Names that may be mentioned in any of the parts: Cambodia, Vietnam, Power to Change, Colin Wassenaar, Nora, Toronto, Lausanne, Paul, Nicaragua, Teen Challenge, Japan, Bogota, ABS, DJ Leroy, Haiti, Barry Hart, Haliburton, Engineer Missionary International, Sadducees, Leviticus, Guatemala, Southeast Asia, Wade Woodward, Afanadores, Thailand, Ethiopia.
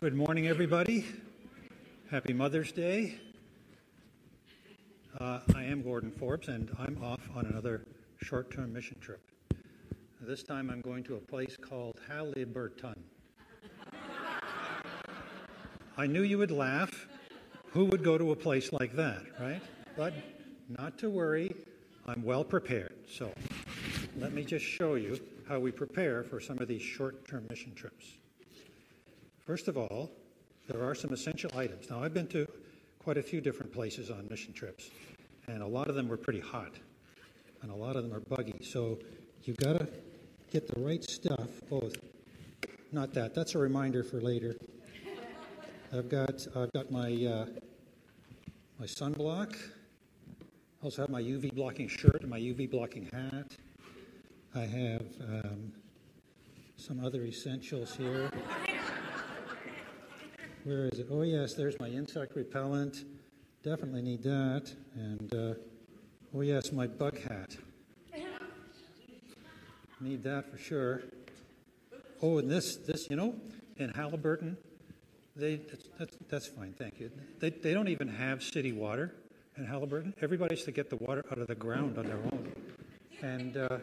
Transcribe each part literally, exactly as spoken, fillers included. Good morning, everybody. Happy Mother's Day. Uh, I am Gordon Forbes, and I'm off on another short-term mission trip. This time I'm going to a place called Haliburton. I knew you would laugh. Who would go to a place like that, right? But not to worry, I'm well prepared. So let me just show you how we prepare for some of these short-term mission trips. First of all, there are some essential items. Now, I've been to quite a few different places on mission trips, and a lot of them were pretty hot, and a lot of them are buggy. So you've got to get the right stuff, both. Not that. That's a reminder for later. I've got I've got my uh, my sunblock. I also have my U V blocking shirt and my U V blocking hat. I have um, some other essentials here. Where is it? Oh, yes, there's my insect repellent. Definitely need that. And, uh, oh, yes, my bug hat. Need that for sure. Oh, and this, this, you know, in Haliburton, they, that's, that's, that's fine, thank you. They, they don't even have city water in Haliburton. Everybody's to get the water out of the ground on their own. And uh,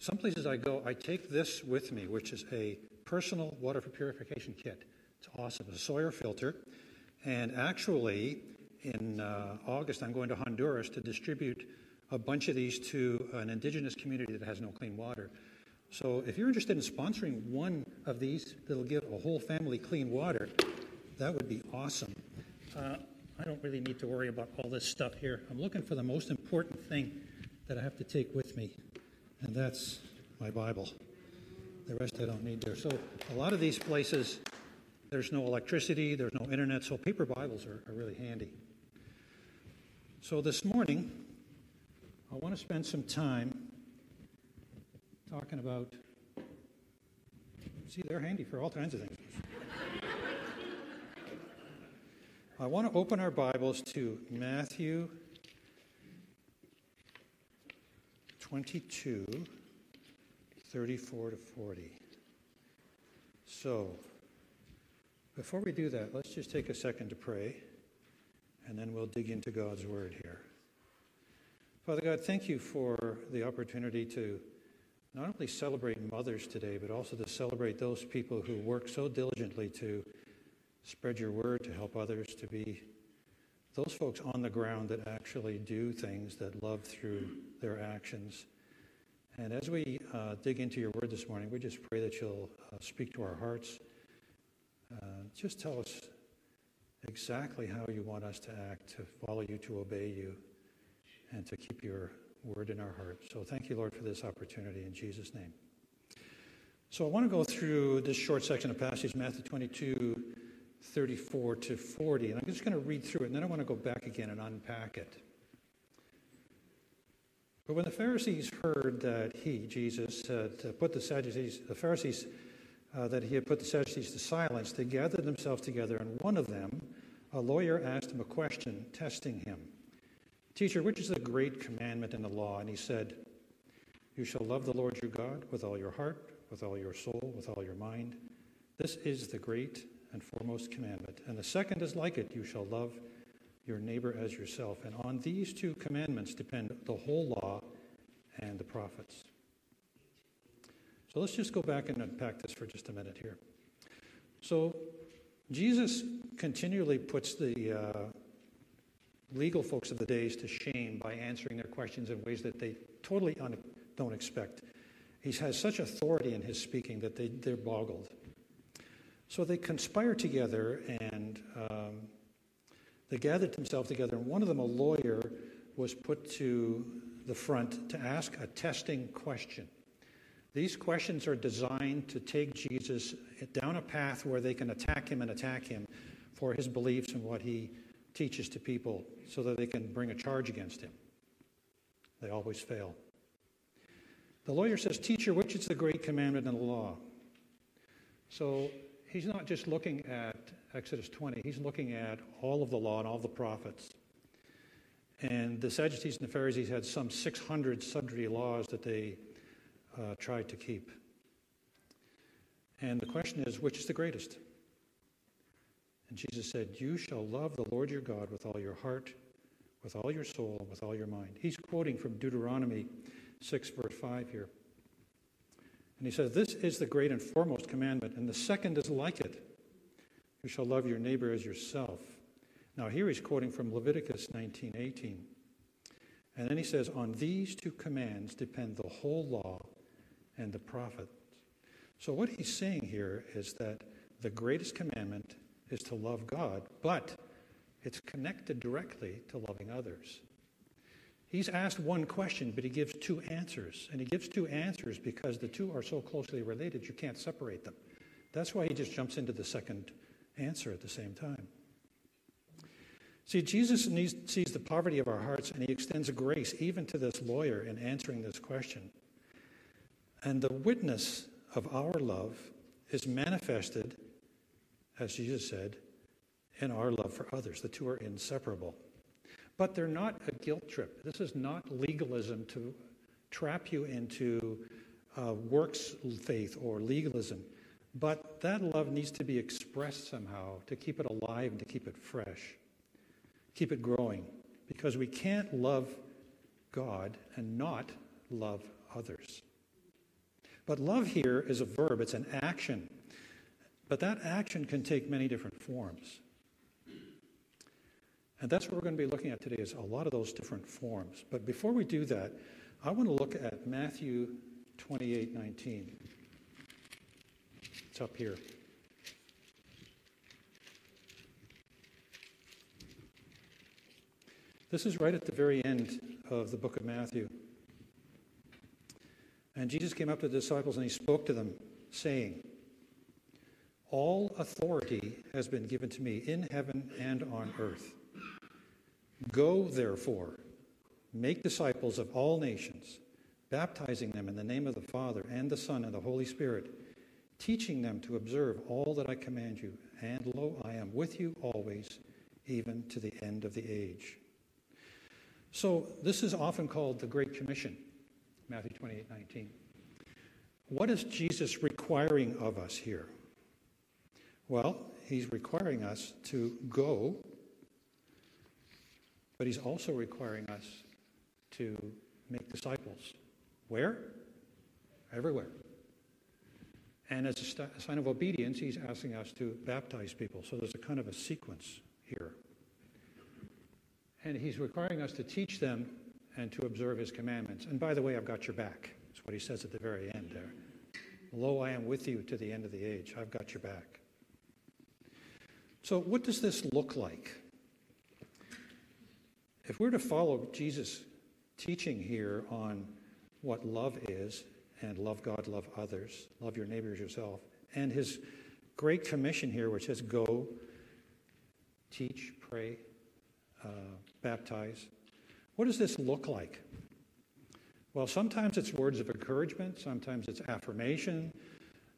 some places I go, I take this with me, which is a personal water for purification kit. It's awesome. It's a Sawyer filter. And actually, in uh, August, I'm going to Honduras to distribute a bunch of these to an indigenous community that has no clean water. So if you're interested in sponsoring one of these that'll give a whole family clean water, that would be awesome. Uh, I don't really need to worry about all this stuff here. I'm looking for the most important thing that I have to take with me, and that's my Bible. The rest I don't need there. So a lot of these places, there's no electricity, there's no internet, so paper Bibles are, are really handy. So this morning, I want to spend some time talking about, see, they're handy for all kinds of things. I want to open our Bibles to Matthew twenty-two, thirty-four to forty. So, before we do that, let's just take a second to pray, and then we'll dig into God's Word here. Father God, thank you for the opportunity to not only celebrate mothers today, but also to celebrate those people who work so diligently to spread your Word, to help others, to be those folks on the ground that actually do things that love through their actions. And as we uh, dig into your Word this morning, we just pray that you'll uh, speak to our hearts. Uh, just tell us exactly how you want us to act, to follow you, to obey you, and to keep your word in our hearts. So thank you, Lord, for this opportunity in Jesus' name. So I want to go through this short section of passage, Matthew twenty-two, thirty-four to forty, and I'm just going to read through it, and then I want to go back again and unpack it. But when the Pharisees heard that he, Jesus, had uh, put the Sadducees, the Pharisees, Uh, that he had put the Sadducees to silence, they gathered themselves together, and one of them, a lawyer, asked him a question, testing him. Teacher, which is the great commandment in the law? And he said, you shall love the Lord your God with all your heart, with all your soul, with all your mind. This is the great and foremost commandment. And the second is like it, you shall love your neighbor as yourself. And on these two commandments depend the whole law and the prophets. So let's just go back and unpack this for just a minute here. So Jesus continually puts the uh, legal folks of the days to shame by answering their questions in ways that they totally un- don't expect. He has such authority in his speaking that they, they're boggled. So they conspire together, and um, they gathered themselves together, and one of them, a lawyer, was put to the front to ask a testing question. These questions are designed to take Jesus down a path where they can attack him and attack him for his beliefs and what he teaches to people so that they can bring a charge against him. They always fail. The lawyer says, teacher, which is the great commandment in the law? So he's not just looking at Exodus twenty. He's looking at all of the law and all the prophets. And the Sadducees and the Pharisees had some six hundred subsidiary laws that they Uh, tried to keep. And the question is, which is the greatest? And Jesus said, you shall love the Lord your God with all your heart, with all your soul, with all your mind. He's quoting from Deuteronomy six, verse five here. And he says, this is the great and foremost commandment, and the second is like it. You shall love your neighbor as yourself. Now here he's quoting from Leviticus nineteen eighteen. And then he says, on these two commands depend the whole law and the prophets. So what he's saying here is that the greatest commandment is to love God, but it's connected directly to loving others. He's asked one question, but he gives two answers. And he gives two answers because the two are so closely related, you can't separate them. That's why he just jumps into the second answer at the same time. See, Jesus needs, sees the poverty of our hearts, and he extends grace even to this lawyer in answering this question. And the witness of our love is manifested, as Jesus said, in our love for others. The two are inseparable. But they're not a guilt trip. This is not legalism to trap you into uh, works faith or legalism. But that love needs to be expressed somehow to keep it alive and to keep it fresh. Keep it growing, because we can't love God and not love others. But love here is a verb, it's an action. But that action can take many different forms. And that's what we're going to be looking at today, is a lot of those different forms. But before we do that, I want to look at Matthew twenty-eight nineteen. It's up here. This is right at the very end of the book of Matthew. And Jesus came up to the disciples and he spoke to them, saying, all authority has been given to me in heaven and on earth. Go, therefore, make disciples of all nations, baptizing them in the name of the Father and the Son and the Holy Spirit, teaching them to observe all that I command you. And lo, I am with you always, even to the end of the age. So this is often called the Great Commission, Matthew twenty-eight nineteen. What is Jesus requiring of us here? Well, he's requiring us to go, but he's also requiring us to make disciples. Where? Everywhere. And as a, st- a sign of obedience, he's asking us to baptize people. So there's a kind of a sequence here. And he's requiring us to teach them and to observe his commandments. And by the way, I've got your back. That's what he says at the very end there. Lo, I am with you to the end of the age. I've got your back. So what does this look like? If we're to follow Jesus' teaching here on what love is, and love God, love others, love your neighbor as yourself, and his great commission here, which says go, teach, pray, Uh, baptize. What does this look like? Well, sometimes it's words of encouragement, sometimes it's affirmation,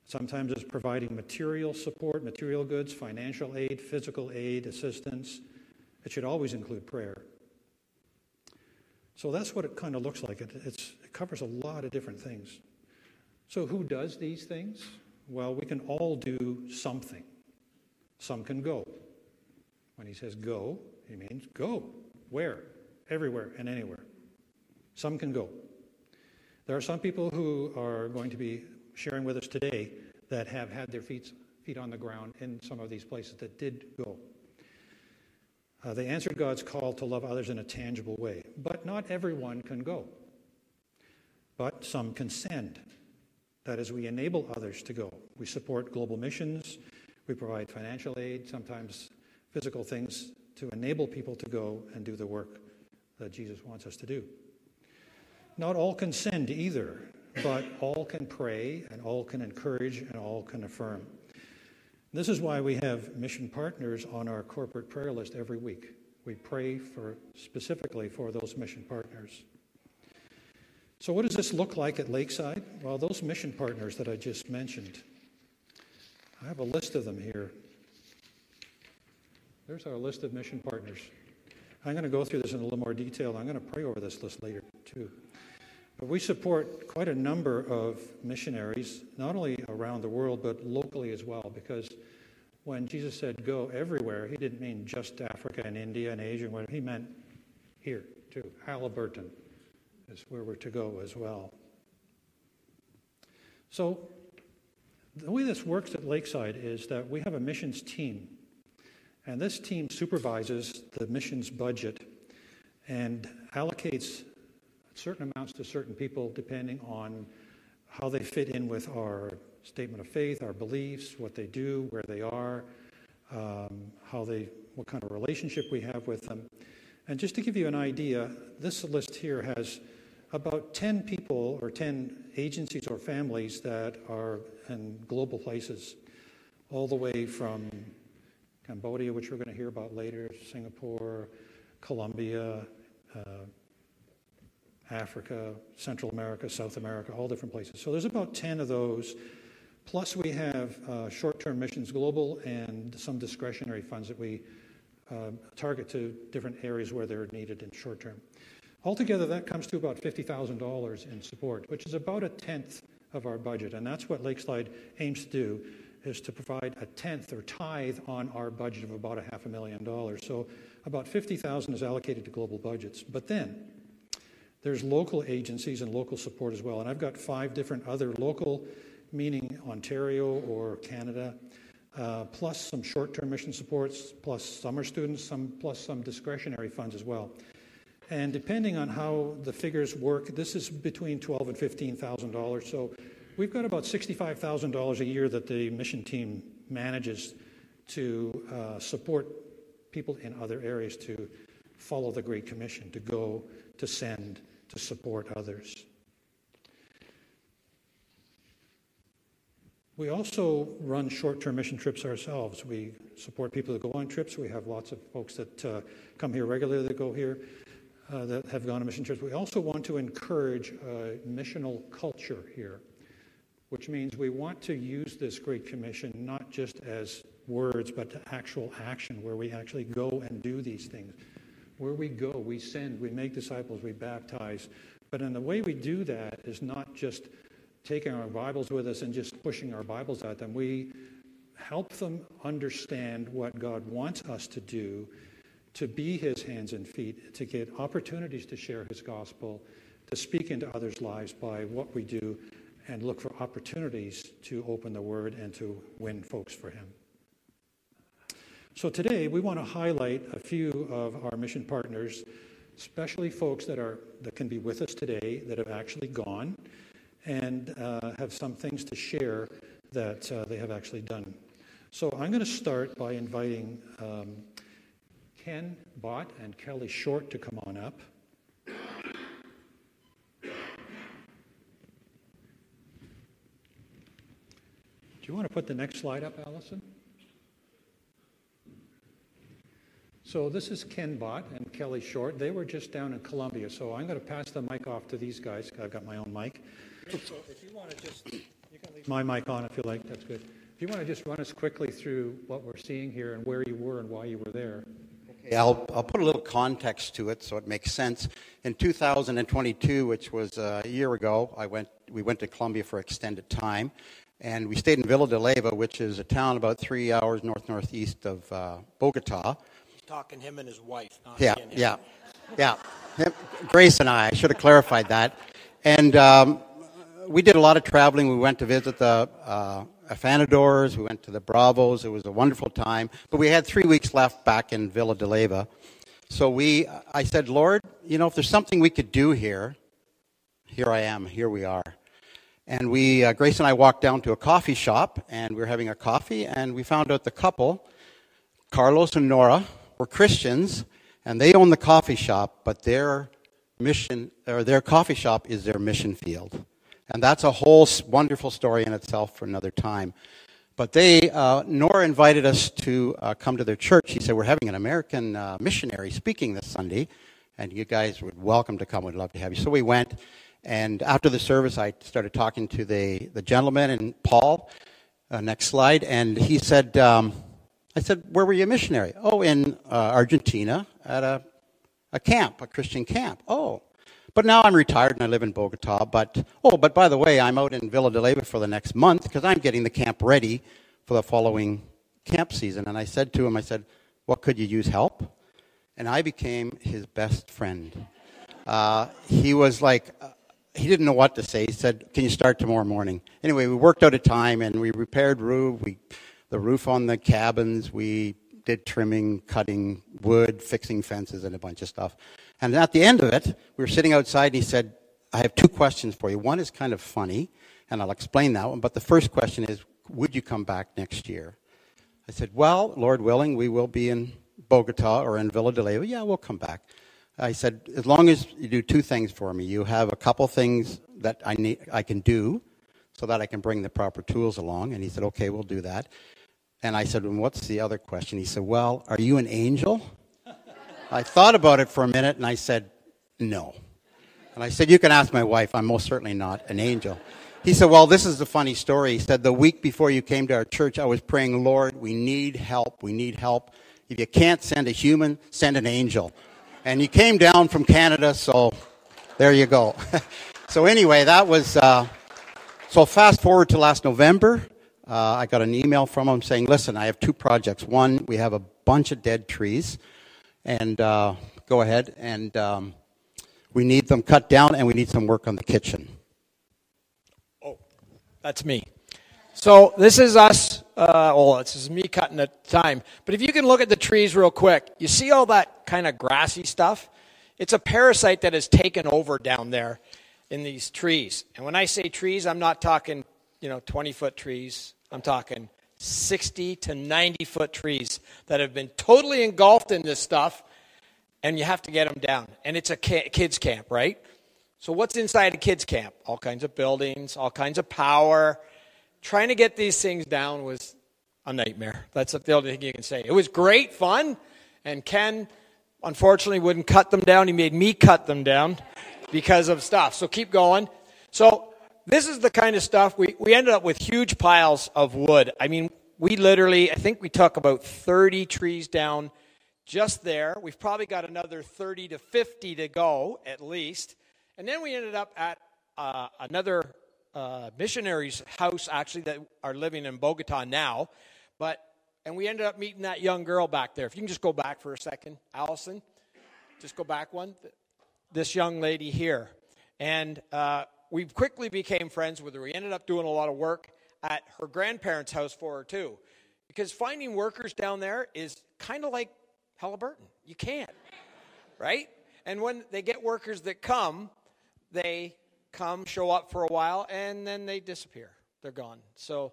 sometimes it's providing material support, material goods, financial aid, physical aid, assistance. It should always include prayer. So that's what it kind of looks like. It, it's, it covers a lot of different things. So who does these things? Well, we can all do something. Some can go. When he says go, he means go. Where? Everywhere and anywhere. Some can go. There are some people who are going to be sharing with us today that have had their feet, feet on the ground in some of these places that did go. Uh, they answered God's call to love others in a tangible way. But not everyone can go. But some can send. That is, we enable others to go. We support global missions. We provide financial aid, sometimes physical things, to enable people to go and do the work that Jesus wants us to do. Not all can send either, but all can pray, and all can encourage, and all can affirm. This is why we have mission partners on our corporate prayer list every week. We pray for specifically for those mission partners. So what does this look like at Lakeside? Well, those mission partners that I just mentioned, I have a list of them here. There's our list of mission partners. I'm going to go through this in a little more detail. I'm going to pray over this list later, too. But we support quite a number of missionaries, not only around the world, but locally as well, because when Jesus said go everywhere, he didn't mean just Africa and India and Asia. He meant here, too. Haliburton is where we're to go as well. So the way this works at Lakeside is that we have a missions team. And this team supervises the missions budget and allocates certain amounts to certain people depending on how they fit in with our statement of faith, our beliefs, what they do, where they are, um, how they, what kind of relationship we have with them. And just to give you an idea, this list here has about ten people or ten agencies or families that are in global places, all the way from Cambodia, which we're going to hear about later, Singapore, Colombia, uh, Africa, Central America, South America, all different places. So there's about ten of those. Plus we have uh, short-term missions global and some discretionary funds that we uh, target to different areas where they're needed in short-term. Altogether, that comes to about fifty thousand dollars in support, which is about a tenth of our budget. And that's what Lakeside aims to do, is to provide a tenth or tithe on our budget of about a half a million dollars. So about fifty thousand dollars is allocated to global budgets. But then there's local agencies and local support as well. And I've got five different other local, meaning Ontario or Canada, uh, plus some short-term mission supports, plus summer students, some plus some discretionary funds as well. And depending on how the figures work, this is between twelve thousand dollars and fifteen thousand dollars. So we've got about sixty-five thousand dollars a year that the mission team manages to uh, support people in other areas to follow the Great Commission, to go, to send, to support others. We also run short-term mission trips ourselves. We support people that go on trips. We have lots of folks that uh, come here regularly that go here, uh, that have gone on mission trips. We also want to encourage a missional culture here, which means we want to use this Great Commission not just as words, but to actual action, where we actually go and do these things. Where we go, we send, we make disciples, we baptize. But in the way we do that is not just taking our Bibles with us and just pushing our Bibles at them. We help them understand what God wants us to do, to be his hands and feet, to get opportunities to share his gospel, to speak into others' lives by what we do, and look for opportunities to open the word and to win folks for him. So today, we want to highlight a few of our mission partners, especially folks that are that can be with us today, that have actually gone, and uh, have some things to share that uh, they have actually done. So I'm going to start by inviting um, Ken Bott and Kelly Short to come on up. Do you want to put the next slide up, Allison? So this is Ken Bott and Kelly Short. They were just down in Colombia, so I'm going to pass the mic off to these guys. I've got my own mic. So if you want to just, you can leave my mic on if you like. That's good. If you want to just run us quickly through what we're seeing here and where you were and why you were there. Okay, I'll I'll put a little context to it so it makes sense. In two thousand twenty-two, which was a year ago, I went. We went to Colombia for extended time, and we stayed in Villa de Leyva, which is a town about three hours north northeast of uh, Bogota. Talking him and his wife, not yeah, him. Yeah, yeah, yeah. Grace and I, I should have clarified that. And um, we did a lot of traveling. We went to visit the uh, Afanadores. We went to the Bravos. It was a wonderful time. But we had three weeks left back in Villa de Leyva. So we, I said, Lord, you know, if there's something we could do here, here I am. Here we are. And we, uh, Grace and I walked down to a coffee shop, and we were having a coffee, and we found out the couple, Carlos and Nora, were Christians, and they own the coffee shop, but their mission or their coffee shop is their mission field, and that's a whole wonderful story in itself for another time. But they, uh, Nora invited us to uh, come to their church. She said, "We're having an American uh, missionary speaking this Sunday, and you guys would welcome to come. We'd love to have you." So we went, and after the service, I started talking to the the gentleman and Paul. Uh, next slide, and he said. Um, I said, where were you a missionary? Oh, in uh, Argentina at a, a camp, a Christian camp. Oh, but now I'm retired and I live in Bogota. But, oh, but by the way, I'm out in Villa de Leyva for the next month because I'm getting the camp ready for the following camp season, and I said to him, I said, what could you use help? And I became his best friend. Uh, he was like, uh, he didn't know what to say. He said, can you start tomorrow morning? Anyway, we worked out a time, and we repaired roof, we, the roof on the cabins, we did trimming, cutting wood, fixing fences, and a bunch of stuff. And at the end of it, we were sitting outside, and he said, I have two questions for you. One is kind of funny, and I'll explain that one, but the first question is, would you come back next year? I said, well, Lord willing, we will be in Bogota or in Villa de Leyva. Yeah, we'll come back. I said, as long as you do two things for me. You have a couple things that I need, I can do so that I can bring the proper tools along. And he said, okay, we'll do that. And I said, well, what's the other question? He said, well, are you an angel? I thought about it for a minute, and I said, no. And I said, you can ask my wife. I'm most certainly not an angel. He said, well, this is a funny story. He said, the week before you came to our church, I was praying, Lord, we need help. We need help. If you can't send a human, send an angel. And you came down from Canada, so there you go. So anyway, that was, uh, so fast forward to last November. Uh, I got an email from him saying, listen, I have two projects. One, we have a bunch of dead trees, and uh, go ahead, and um, we need them cut down, and we need some work on the kitchen. That's me. So this is us. Uh, well, this is me cutting at the time. But if you can look at the trees real quick, you see all that kind of grassy stuff? It's a parasite that has taken over down there in these trees. And when I say trees, I'm not talking, you know, twenty-foot trees. I'm talking sixty to ninety-foot trees that have been totally engulfed in this stuff, and you have to get them down. And it's a kids' camp, right? So what's inside a kids' camp? All kinds of buildings, all kinds of power. Trying to get these things down was a nightmare. That's the only thing you can say. It was great fun, and Ken, unfortunately, wouldn't cut them down. He made me cut them down because of stuff. So keep going. So this is the kind of stuff. We, we ended up with huge piles of wood. I mean, we literally, I think we took about thirty trees down just there. We've probably got another thirty to fifty to go at least. And then we ended up at uh, another uh, missionary's house, actually, that are living in Bogota now. But and we ended up meeting that young girl back there. If you can just go back for a second, Allison, just go back one. This young lady here. And uh, we quickly became friends with her. We ended up doing a lot of work at her grandparents' house for her, too. Because finding workers down there is kind of like Haliburton. You can't, right? And when they get workers that come, they come, show up for a while, and then they disappear. They're gone. So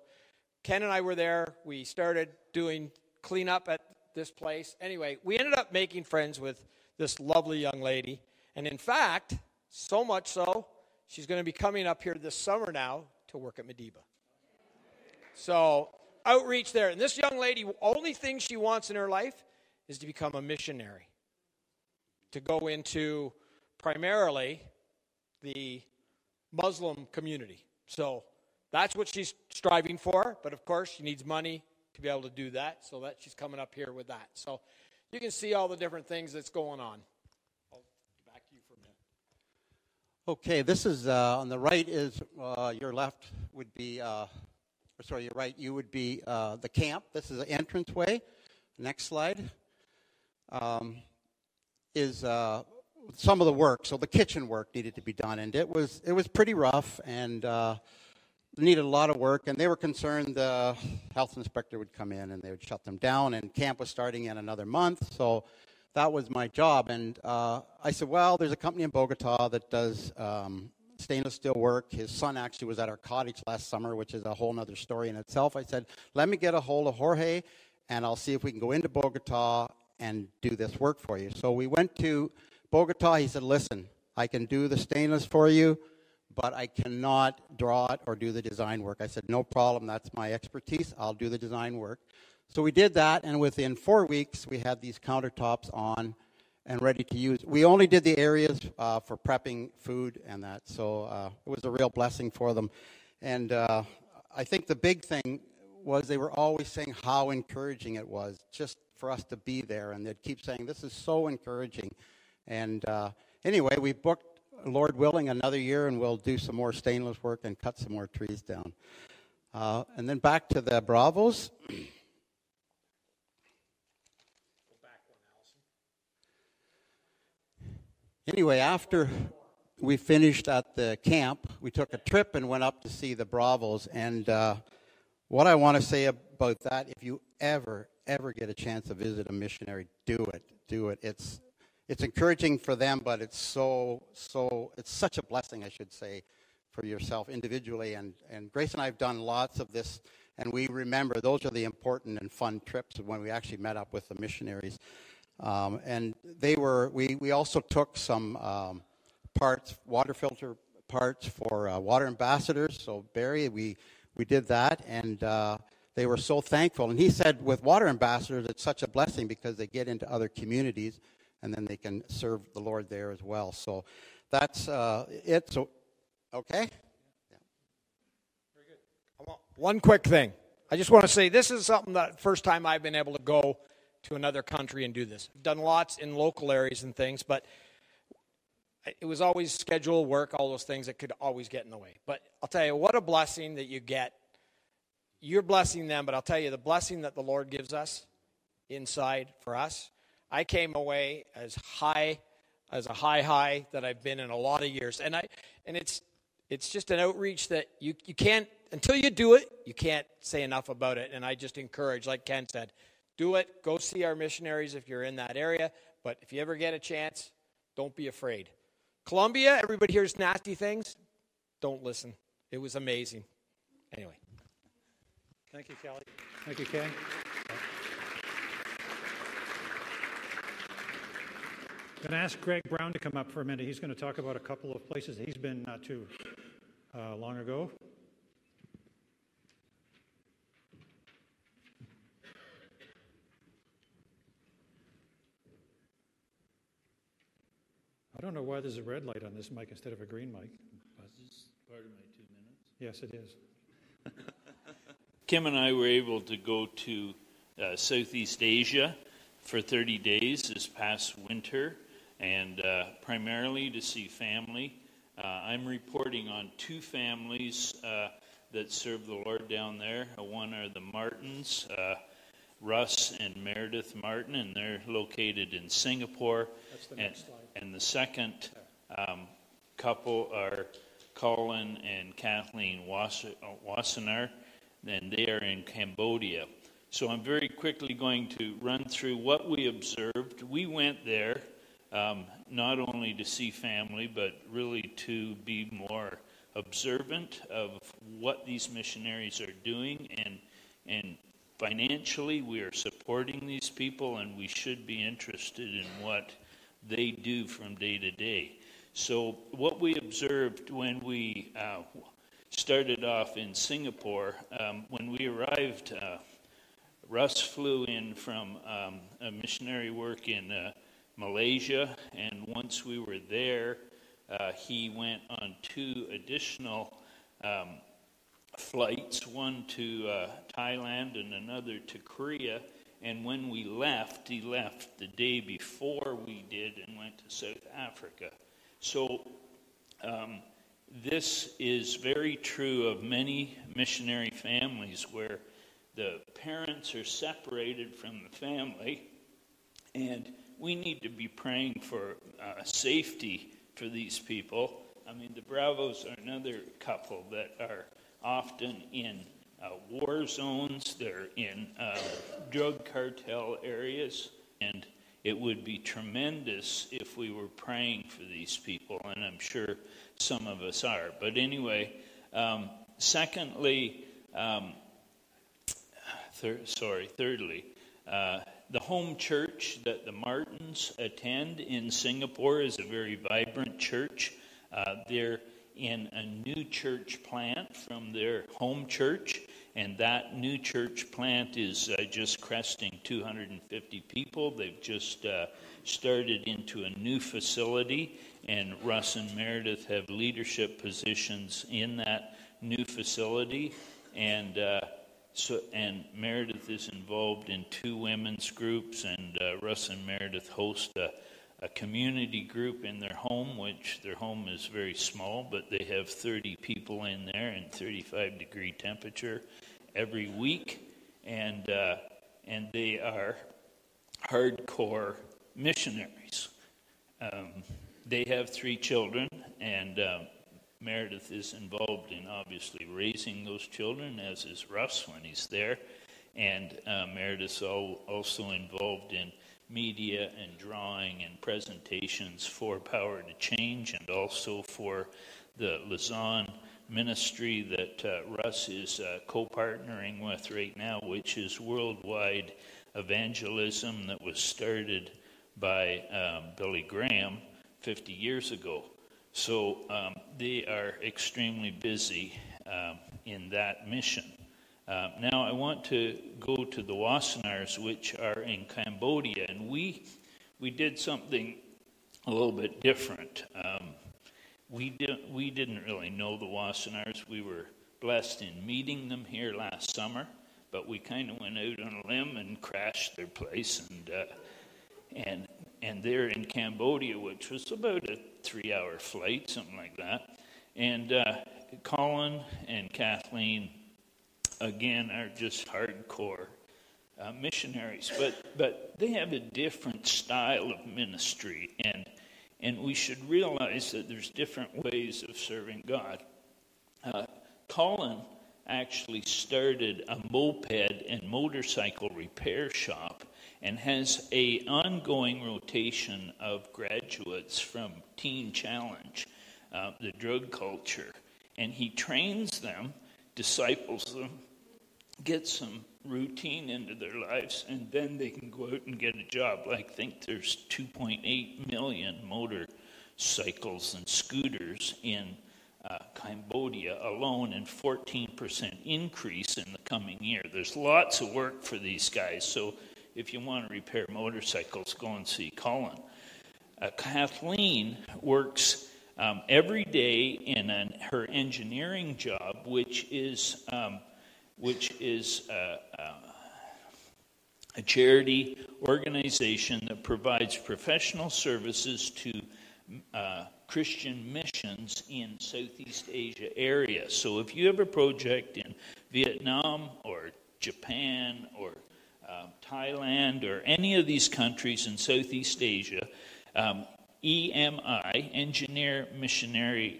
Ken and I were there. We started doing cleanup at this place. Anyway, we ended up making friends with this lovely young lady. And in fact, so much so, she's going to be coming up here this summer now to work at Medeba. So outreach there. And this young lady, only thing she wants in her life is to become a missionary, to go into primarily the Muslim community. So that's what she's striving for, but of course she needs money to be able to do that, so that she's coming up here with that. So you can see all the different things that's going on. I'll get back to you for a minute. Okay, this is, uh, on the right is, uh, your left would be, uh, sorry, your right, you would be uh, the camp. This is the entranceway. Next slide um, is... Uh, some of the work, so the kitchen work needed to be done, and it was it was pretty rough, and uh, needed a lot of work, and they were concerned the health inspector would come in, and they would shut them down, and camp was starting in another month, so that was my job, and uh, I said, well, there's a company in Bogota that does um, stainless steel work. His son actually was at our cottage last summer, which is a whole other story in itself. I said, let me get a hold of Jorge, and I'll see if we can go into Bogota and do this work for you. So we went to Bogota. He said, listen, I can do the stainless for you, but I cannot draw it or do the design work. I said, no problem. That's my expertise. I'll do the design work. So we did that, and within four weeks, we had these countertops on and ready to use. We only did the areas uh, for prepping food and that, so uh, it was a real blessing for them. And uh, I think the big thing was they were always saying how encouraging it was just for us to be there, and they'd keep saying, this is so encouraging. And uh, anyway, we booked, Lord willing, another year, and we'll do some more stainless work and cut some more trees down. Uh, and then back to the Bravos. Anyway, after we finished at the camp, we took a trip and went up to see the Bravos. And uh, what I want to say about that, if you ever, ever get a chance to visit a missionary, do it, do it. It's it's encouraging for them, but it's so, so, it's such a blessing, I should say, for yourself individually. And, and Grace and I have done lots of this, and we remember those are the important and fun trips when we actually met up with the missionaries. Um, and they were, we, we also took some um, parts, water filter parts for uh, Water Ambassadors. So Barry, we, we did that, and uh, they were so thankful. And he said with Water Ambassadors, it's such a blessing because they get into other communities, and then they can serve the Lord there as well. So that's uh, it. So, okay? Yeah. Very good. One quick thing. I just want to say this is something that first time I've been able to go to another country and do this. I've done lots in local areas and things, but it was always schedule, work, all those things that could always get in the way. But I'll tell you, what a blessing that you get. You're blessing them, but I'll tell you, the blessing that the Lord gives us inside for us, I came away as high, as a high high that I've been in a lot of years. And I, and it's it's just an outreach that you, you can't, until you do it, you can't say enough about it. And I just encourage, like Ken said, do it. Go see our missionaries if you're in that area. But if you ever get a chance, don't be afraid. Colombia, everybody hears nasty things. Don't listen. It was amazing. Anyway. Thank you, Kelly. Thank you, Ken. I'm going to ask Greg Brown to come up for a minute. He's going to talk about a couple of places he's been not too uh, long ago. I don't know why there's a red light on this mic instead of a green mic. Is this part of my two minutes? Yes, it is. Kim and I were able to go to uh, Southeast Asia for thirty days this past winter, and uh, primarily to see family. Uh, I'm reporting on two families uh, that serve the Lord down there. One are the Martins, uh, Russ and Meredith Martin, and they're located in Singapore. That's the next and, slide. And the second um, couple are Colin and Kathleen Wassenaar, and they are in Cambodia. So I'm very quickly going to run through what we observed. We went there um, not only to see family, but really to be more observant of what these missionaries are doing. And, and financially, we are supporting these people, and we should be interested in what they do from day to day. So what we observed when we uh, started off in Singapore, um, when we arrived... Uh, Russ flew in from um, a missionary work in uh, Malaysia, and once we were there, uh, he went on two additional um, flights, one to uh, Thailand and another to Korea, and when we left, he left the day before we did and went to South Africa. So um, this is very true of many missionary families where the parents are separated from the family, and we need to be praying for uh, safety for these people. I mean, the Bravos are another couple that are often in uh, war zones. They're in uh, drug cartel areas, and it would be tremendous if we were praying for these people, and I'm sure some of us are. But anyway, um, secondly... Um, Third, sorry, thirdly, uh, the home church that the Martins attend in Singapore is a very vibrant church. Uh, they're in a new church plant from their home church, and that new church plant is uh, just cresting two hundred fifty people. They've just uh, started into a new facility, and Russ and Meredith have leadership positions in that new facility, and... Uh, So, and Meredith is involved in two women's groups, and uh, Russ and Meredith host a, a community group in their home, which their home is very small, but they have thirty people in there in thirty-five degree temperature every week, and uh, and they are hardcore missionaries. Um, They have three children, and uh, Meredith is involved in obviously raising those children, as is Russ when he's there. And uh, Meredith's all, also involved in media and drawing and presentations for Power to Change, and also for the Lausanne ministry that uh, Russ is uh, co-partnering with right now, which is worldwide evangelism that was started by um, Billy Graham fifty years ago. So um, they are extremely busy um, in that mission. Uh, now I want to go to the Wassenaars, which are in Cambodia, and we we did something a little bit different. Um, we didn't we didn't really know the Wassenaars. We were blessed in meeting them here last summer, but we kind of went out on a limb and crashed their place, and uh, and and they're in Cambodia, which was about a three-hour flight, something like that. And uh, Colin and Kathleen, again, are just hardcore uh, missionaries, but but they have a different style of ministry, and and we should realize that there's different ways of serving God. Uh, Colin actually started a moped and motorcycle repair shop, and has a ongoing rotation of graduates from Teen Challenge, uh, the drug culture, and he trains them, disciples them, get some routine into their lives, and then they can go out and get a job. I think there's two point eight million motorcycles and scooters in uh, Cambodia alone, and fourteen percent increase in the coming year. There's lots of work for these guys, so if you want to repair motorcycles, go and see Colin. Uh, Kathleen works um, every day in an, her engineering job, which is um, which is uh, uh, a charity organization that provides professional services to uh, Christian missions in Southeast Asia area. So if you have a project in Vietnam or Japan or Um, Thailand or any of these countries in Southeast Asia, um, E M I, Engineer Missionary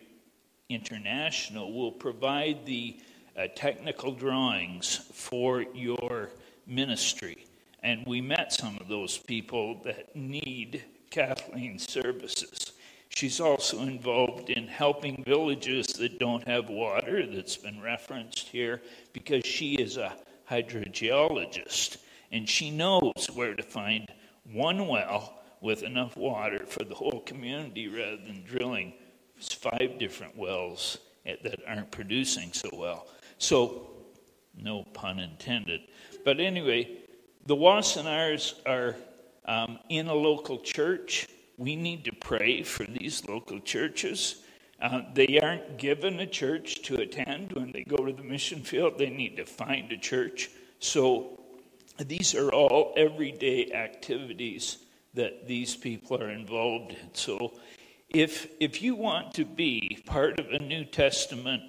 International, will provide the uh, technical drawings for your ministry. And we met some of those people that need Kathleen's services. She's also involved in helping villages that don't have water, that's been referenced here, because she is a hydrogeologist. And she knows where to find one well with enough water for the whole community, rather than drilling five different wells that aren't producing so well. So, no pun intended. But anyway, the Wassenaars are um, in a local church. We need to pray for these local churches. Uh, they aren't given a church to attend when they go to the mission field. They need to find a church. So these are all everyday activities that these people are involved in. So if if you want to be part of a New Testament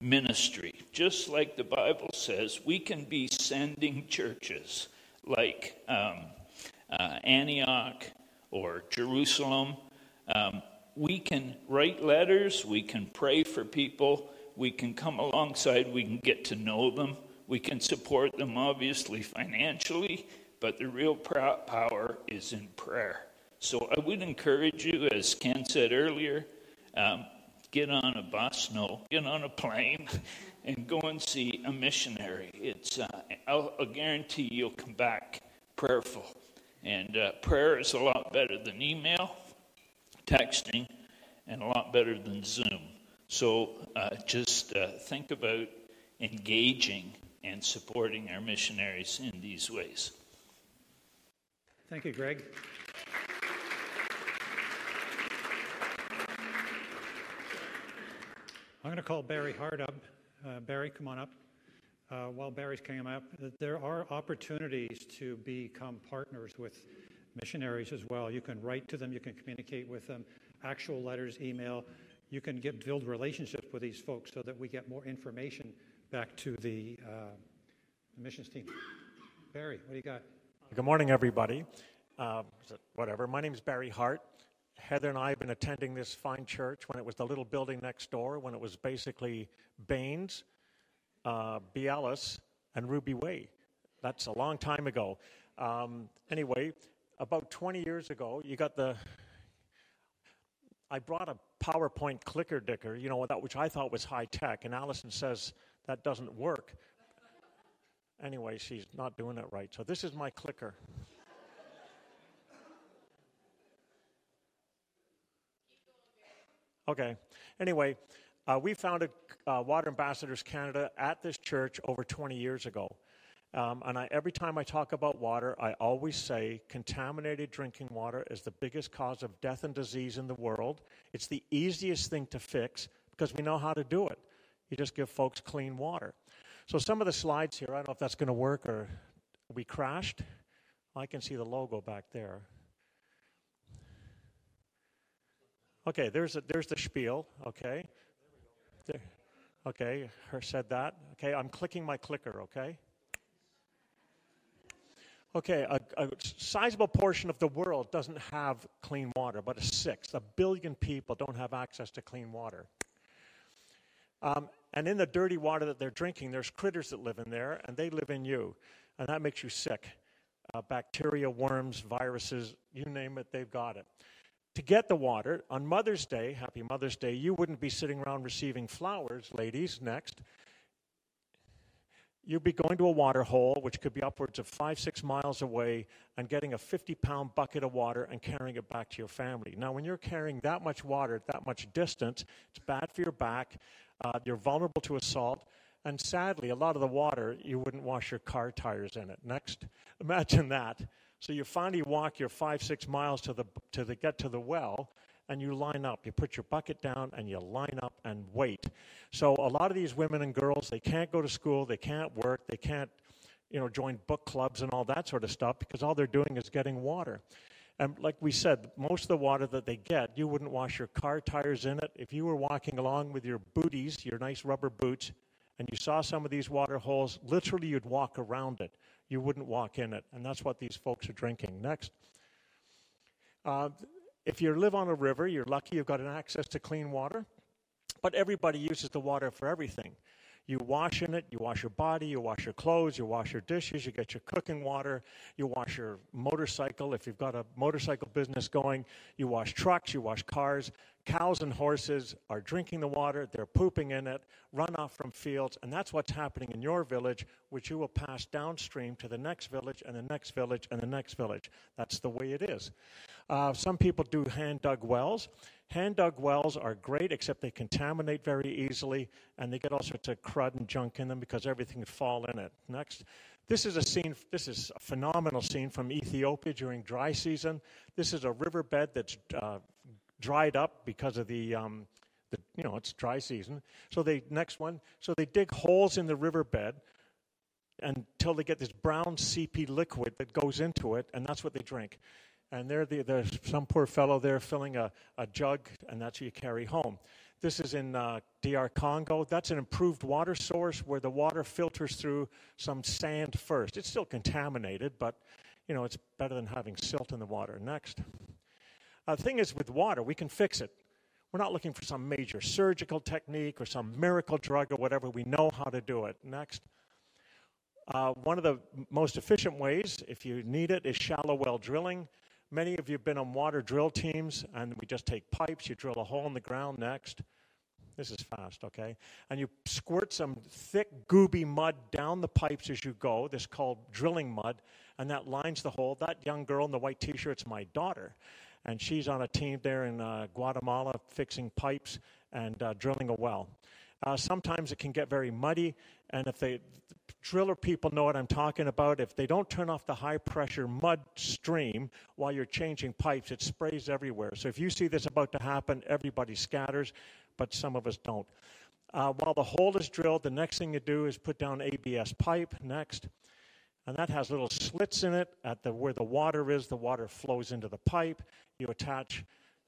ministry, just like the Bible says, we can be sending churches like um, uh, Antioch or Jerusalem. Um, we can write letters. We can pray for people. We can come alongside. We can get to know them. We can support them, obviously, financially, but the real power is in prayer. So I would encourage you, as Ken said earlier, um, get on a bus, no, get on a plane, and go and see a missionary. It's uh, I'll, I'll guarantee you'll come back prayerful. And uh, prayer is a lot better than email, texting, and a lot better than Zoom. So uh, just uh, think about engaging and supporting our missionaries in these ways. Thank you, Greg. I'm going to call Barry Hart up. Uh, Barry, come on up. Uh, while Barry's coming up, there are opportunities to become partners with missionaries as well. You can write to them, you can communicate with them, actual letters, email. You can get build relationships with these folks so that we get more information back to the uh, missions team. Barry, what do you got? Good morning, everybody. Um, whatever. My name is Barry Hart, Heather and I have been attending this fine church when it was the little building next door, when it was basically Baines, uh, Bialis, and Ruby Way. That's a long time ago. Um, anyway, about twenty years ago, you got the... I brought a PowerPoint clicker dicker, you know, that which I thought was high tech, and Allison says that doesn't work. Anyway, she's not doing it right. So this is my clicker. Okay. Anyway, uh, we founded uh, Water Ambassadors Canada at this church over twenty years ago. Um, and I, every time I talk about water, I always say contaminated drinking water is the biggest cause of death and disease in the world. It's the easiest thing to fix because we know how to do it. You just give folks clean water. So some of the slides here, I don't know if that's going to work or we crashed. I can see the logo back there. Okay, there's a, there's the spiel, okay. There, okay, her said that. Okay, I'm clicking my clicker, okay. Okay, a, a sizable portion of the world doesn't have clean water, but a sixth, a billion people don't have access to clean water. Um, and in the dirty water that they're drinking, there's critters that live in there, and they live in you, and that makes you sick. Uh, bacteria, worms, viruses, you name it, they've got it. To get the water, on Mother's Day, happy Mother's Day, you wouldn't be sitting around receiving flowers, ladies, next. You'd be going to a water hole, which could be upwards of five, six miles away, and getting a fifty-pound bucket of water and carrying it back to your family. Now, when you're carrying that much water at that much distance, it's bad for your back, uh, you're vulnerable to assault, and sadly, a lot of the water, you wouldn't wash your car tires in it. Next, imagine that. So you finally walk your five, six miles to the, to the get to the well, and you line up. You put your bucket down, and you line up and wait. So a lot of these women and girls, they can't go to school, they can't work, they can't, you know, join book clubs and all that sort of stuff because all they're doing is getting water. And like we said, most of the water that they get, you wouldn't wash your car tires in it. If you were walking along with your booties, your nice rubber boots, and you saw some of these water holes, literally you'd walk around it. You wouldn't walk in it, and that's what these folks are drinking. Next. Uh, If you live on a river, you're lucky you've got an access to clean water, but everybody uses the water for everything. You wash in it, you wash your body, you wash your clothes, you wash your dishes, you get your cooking water, you wash your motorcycle, if you've got a motorcycle business going, you wash trucks, you wash cars. Cows and horses are drinking the water, they're pooping in it, runoff from fields, and that's what's happening in your village, which you will pass downstream to the next village and the next village and the next village. That's the way it is. Uh, some people do hand-dug wells. Hand-dug wells are great, except they contaminate very easily, and they get all sorts of crud and junk in them because everything would fall in it. Next. This is a scene, this is a phenomenal scene from Ethiopia during dry season. This is a riverbed that's uh, dried up because of the, um, the, you know, it's dry season. So they, next one, so they dig holes in the riverbed until they get this brown seepy liquid that goes into it, and that's what they drink. And there, the, there's some poor fellow there filling a, a jug, and that's what you carry home. This is in uh, D R Congo. That's an improved water source where the water filters through some sand first. It's still contaminated, but, you know, it's better than having silt in the water. Next. Uh, the thing is, with water, we can fix it. We're not looking for some major surgical technique or some miracle drug or whatever. We know how to do it. Next. Uh, one of the most efficient ways, if you need it, is shallow well drilling. Many of you have been on water drill teams, and we just take pipes. You drill a hole in the ground. Next. This is fast, okay? And you squirt some thick, gooby mud down the pipes as you go. This is called drilling mud, and that lines the hole. That young girl in the white T-shirt's my daughter. And she's on a team there in uh, Guatemala fixing pipes and uh, drilling a well. Uh, sometimes it can get very muddy, and if they, the driller people know what I'm talking about, if they don't turn off the high-pressure mud stream while you're changing pipes, it sprays everywhere. So if you see this about to happen, everybody scatters, but some of us don't. Uh, while the hole is drilled, the next thing you do is put down A B S pipe. Next. And that has little slits in it at the where the water is. The water flows into the pipe. You attach,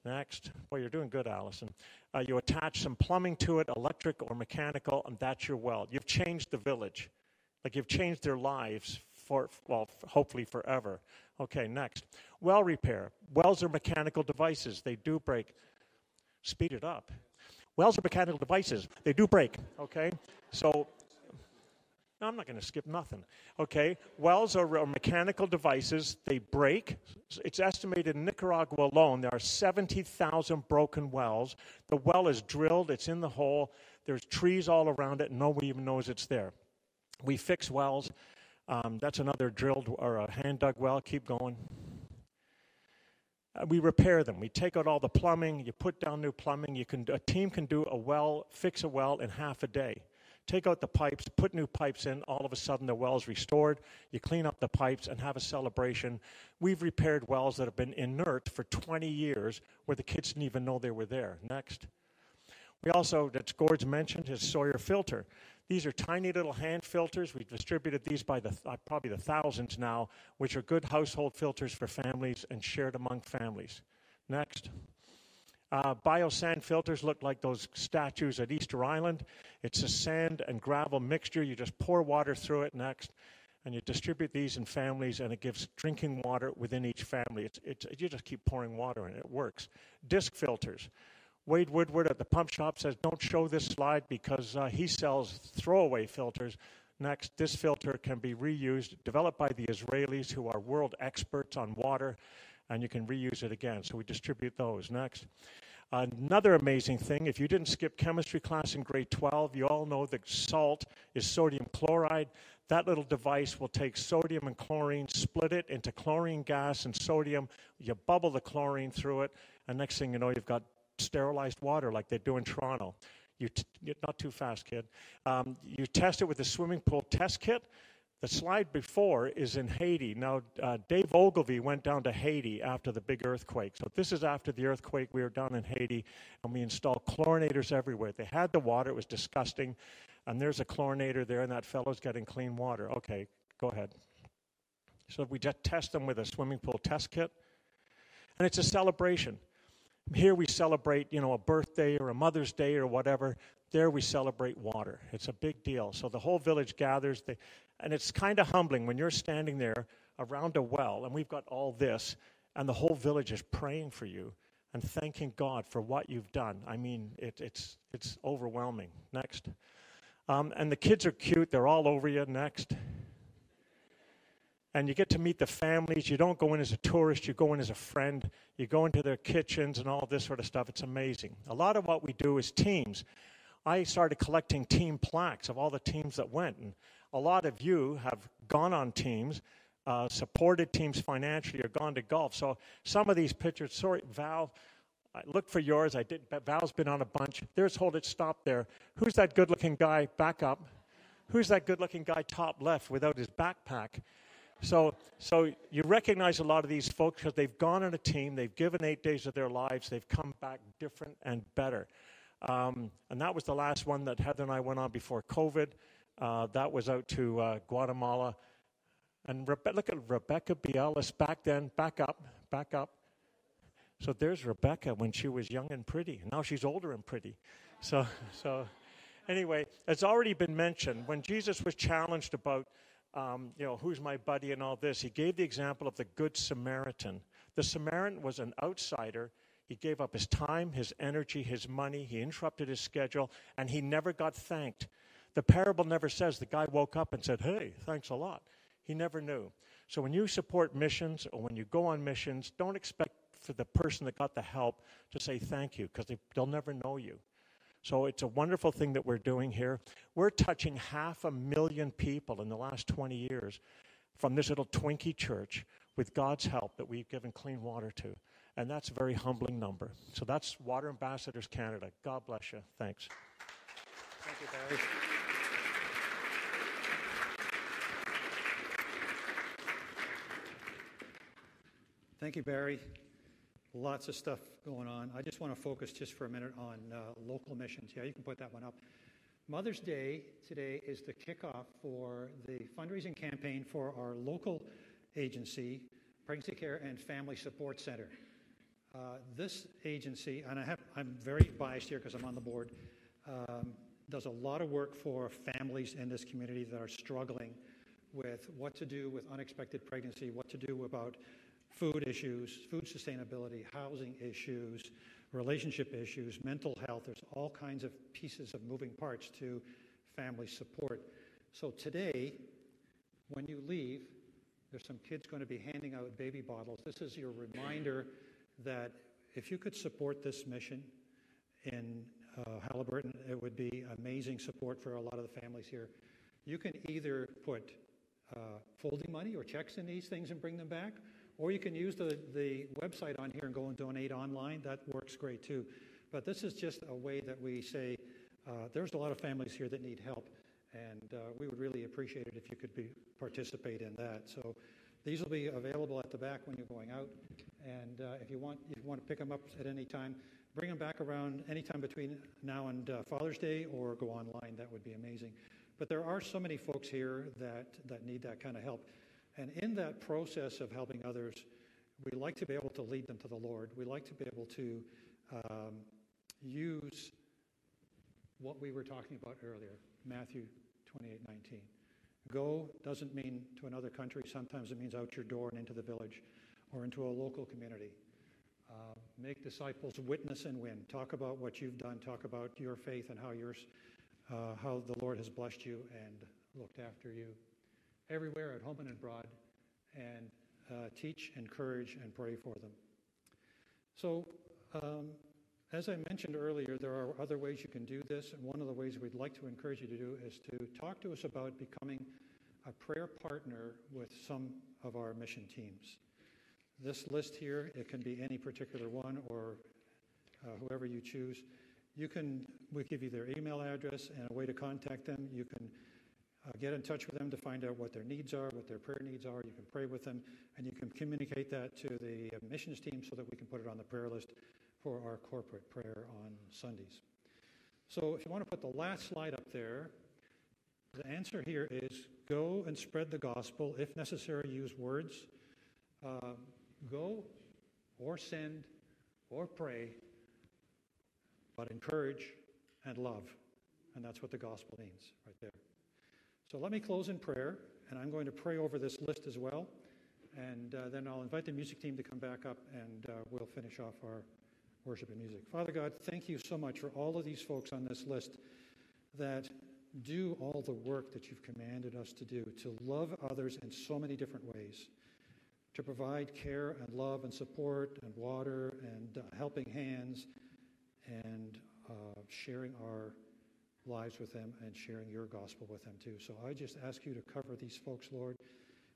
next. Well, you're doing good, Allison. Uh, you attach some plumbing to it, electric or mechanical, and that's your well. You've changed the village. Like, you've changed their lives for, well, hopefully forever. Okay, next. Well repair. Wells are mechanical devices. They do break. Speed it up. Wells are mechanical devices. They do break. Okay? So, no, I'm not going to skip nothing. Okay? Wells are, are mechanical devices. They break. It's estimated in Nicaragua alone there are seventy thousand broken wells. The well is drilled. It's in the hole. There's trees all around it. Nobody even knows it's there. We fix wells. Um, that's another drilled or a hand-dug well. Keep going. Uh, we repair them. We take out all the plumbing. You put down new plumbing. You can. A team can do a well, fix a well in half a day. Take out the pipes, put new pipes in. All of a sudden, the well's restored. You clean up the pipes and have a celebration. We've repaired wells that have been inert for twenty years where the kids didn't even know they were there. Next. We also, that's Gord's mentioned, his Sawyer filter. These are tiny little hand filters. We've distributed these by the th- probably the thousands now, which are good household filters for families and shared among families. Next. Uh, biosand filters look like those statues at Easter Island. It's a sand and gravel mixture. You just pour water through it next, and you distribute these in families, and it gives drinking water within each family. It's, it's, you just keep pouring water in it. It works. Disc filters. Wade Woodward at the pump shop says, don't show this slide because uh, he sells throwaway filters. Next, this filter can be reused, developed by the Israelis who are world experts on water, and you can reuse it again. So we distribute those. Next. Another amazing thing, if you didn't skip chemistry class in grade twelve, you all know that salt is sodium chloride. That little device will take sodium and chlorine, split it into chlorine gas and sodium. You bubble the chlorine through it, and next thing you know, you've got sterilized water like they do in Toronto. You t- not too fast, kid. Um, you test it with a swimming pool test kit. The slide before is in Haiti. Now, uh, Dave Ogilvie went down to Haiti after the big earthquake. So this is after the earthquake. We were down in Haiti, and we installed chlorinators everywhere. They had the water. It was disgusting. And there's a chlorinator there, and that fellow's getting clean water. Okay, go ahead. So we just test them with a swimming pool test kit. And it's a celebration. Here we celebrate, you know, a birthday or a Mother's Day or whatever. There we celebrate water. It's a big deal. So the whole village gathers. They, and it's kind of humbling when you're standing there around a well, and we've got all this, and the whole village is praying for you and thanking God for what you've done. I mean, it, it's it's overwhelming. Next. Um, and the kids are cute. They're all over you. Next. And you get to meet the families. You don't go in as a tourist. You go in as a friend. You go into their kitchens and all this sort of stuff. It's amazing. A lot of what we do is teams. I started collecting team plaques of all the teams that went. And a lot of you have gone on teams, uh, supported teams financially, or gone to golf. So some of these pictures, sorry, Val, I looked for yours. I did. Val's been on a bunch. There's, hold it, stop there. Who's that good-looking guy? Back up. Who's that good-looking guy top left without his backpack? So so you recognize a lot of these folks because they've gone on a team, they've given eight days of their lives, they've come back different and better. Um, and that was the last one that Heather and I went on before COVID. Uh, that was out to uh, Guatemala. And Rebe- look at Rebecca Bialis back then, back up, back up. So there's Rebecca when she was young and pretty. Now she's older and pretty. So so anyway, it's already been mentioned. When Jesus was challenged about Um, you know, who's my buddy and all this, he gave the example of the Good Samaritan. The Samaritan was an outsider. He gave up his time, his energy, his money. He interrupted his schedule, and he never got thanked. The parable never says the guy woke up and said, hey, thanks a lot. He never knew. So when you support missions or when you go on missions, don't expect for the person that got the help to say thank you, because they, they'll never know you. So it's a wonderful thing that we're doing here. We're touching half a million people in the last twenty years from this little Twinkie church with God's help that we've given clean water to. And that's a very humbling number. So that's Water Ambassadors Canada. God bless you. Thanks. Thank you, Barry. Thank you, Barry. Lots of stuff going on. I just want to focus just for a minute on uh, local missions. Yeah, you can put that one up. Mother's Day today is the kickoff for the fundraising campaign for our local agency, Pregnancy Care and Family Support Center. Uh, this agency, and I have, I'm very biased here because I'm on the board, um, does a lot of work for families in this community that are struggling with what to do with unexpected pregnancy, what to do about food issues, food sustainability, housing issues, relationship issues, mental health. There's all kinds of pieces of moving parts to family support. So today, when you leave, there's some kids going to be handing out baby bottles. This is your reminder that if you could support this mission in uh, Haliburton, it would be amazing support for a lot of the families here. You can either put uh, folding money or checks in these things and bring them back, or you can use the, the website on here and go and donate online. That works great too. But this is just a way that we say uh, there's a lot of families here that need help, and uh, we would really appreciate it if you could be, participate in that. So these will be available at the back when you're going out. And uh, if you want, if you want to pick them up at any time, bring them back around anytime between now and uh, Father's Day, or go online. That would be amazing. But there are so many folks here that, that need that kind of help. And in that process of helping others, we like to be able to lead them to the Lord. We like to be able to um, use what we were talking about earlier, Matthew twenty-eight nineteen. Go doesn't mean to another country. Sometimes it means out your door and into the village or into a local community. Uh, make disciples, witness and win. Talk about what you've done. Talk about your faith and how, yours, uh, how the Lord has blessed you and looked after you. Everywhere, at home and abroad, and uh, teach, encourage, and pray for them. So, um, as I mentioned earlier, there are other ways you can do this, and one of the ways we'd like to encourage you to do is to talk to us about becoming a prayer partner with some of our mission teams. This list here, it can be any particular one or uh, whoever you choose. You can, we give you their email address and a way to contact them. You can Uh, get in touch with them to find out what their needs are, what their prayer needs are. You can pray with them, and you can communicate that to the uh, missions team so that we can put it on the prayer list for our corporate prayer on Sundays. So if you want to put the last slide up there, the answer here is go and spread the gospel. If necessary, use words. Uh, go or send or pray, but encourage and love. And that's what the gospel means right there. So let me close in prayer, and I'm going to pray over this list as well, and uh, then I'll invite the music team to come back up, and uh, we'll finish off our worship and music. Father God, thank you so much for all of these folks on this list that do all the work that you've commanded us to do, to love others in so many different ways, to provide care and love and support and water and uh, helping hands and uh, sharing our lives with them and sharing your gospel with them too. So I just ask you to cover these folks, Lord,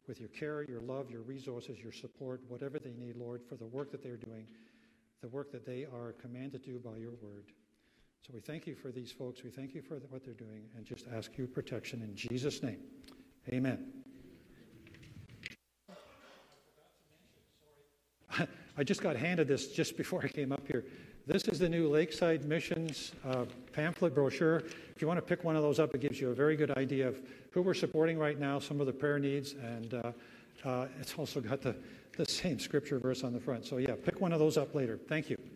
with your care, your love, your resources, your support, whatever they need, Lord, for the work that they're doing, the work that they are commanded to do by your word. So we thank you for these folks. We thank you for what they're doing, and just ask you protection in Jesus' name. Amen. I just got handed this just before I came up here. This is the new Lakeside Missions uh, pamphlet brochure. If you want to pick one of those up, it gives you a very good idea of who we're supporting right now, some of the prayer needs, and uh, uh, it's also got the, the same scripture verse on the front. So yeah, pick one of those up later. Thank you.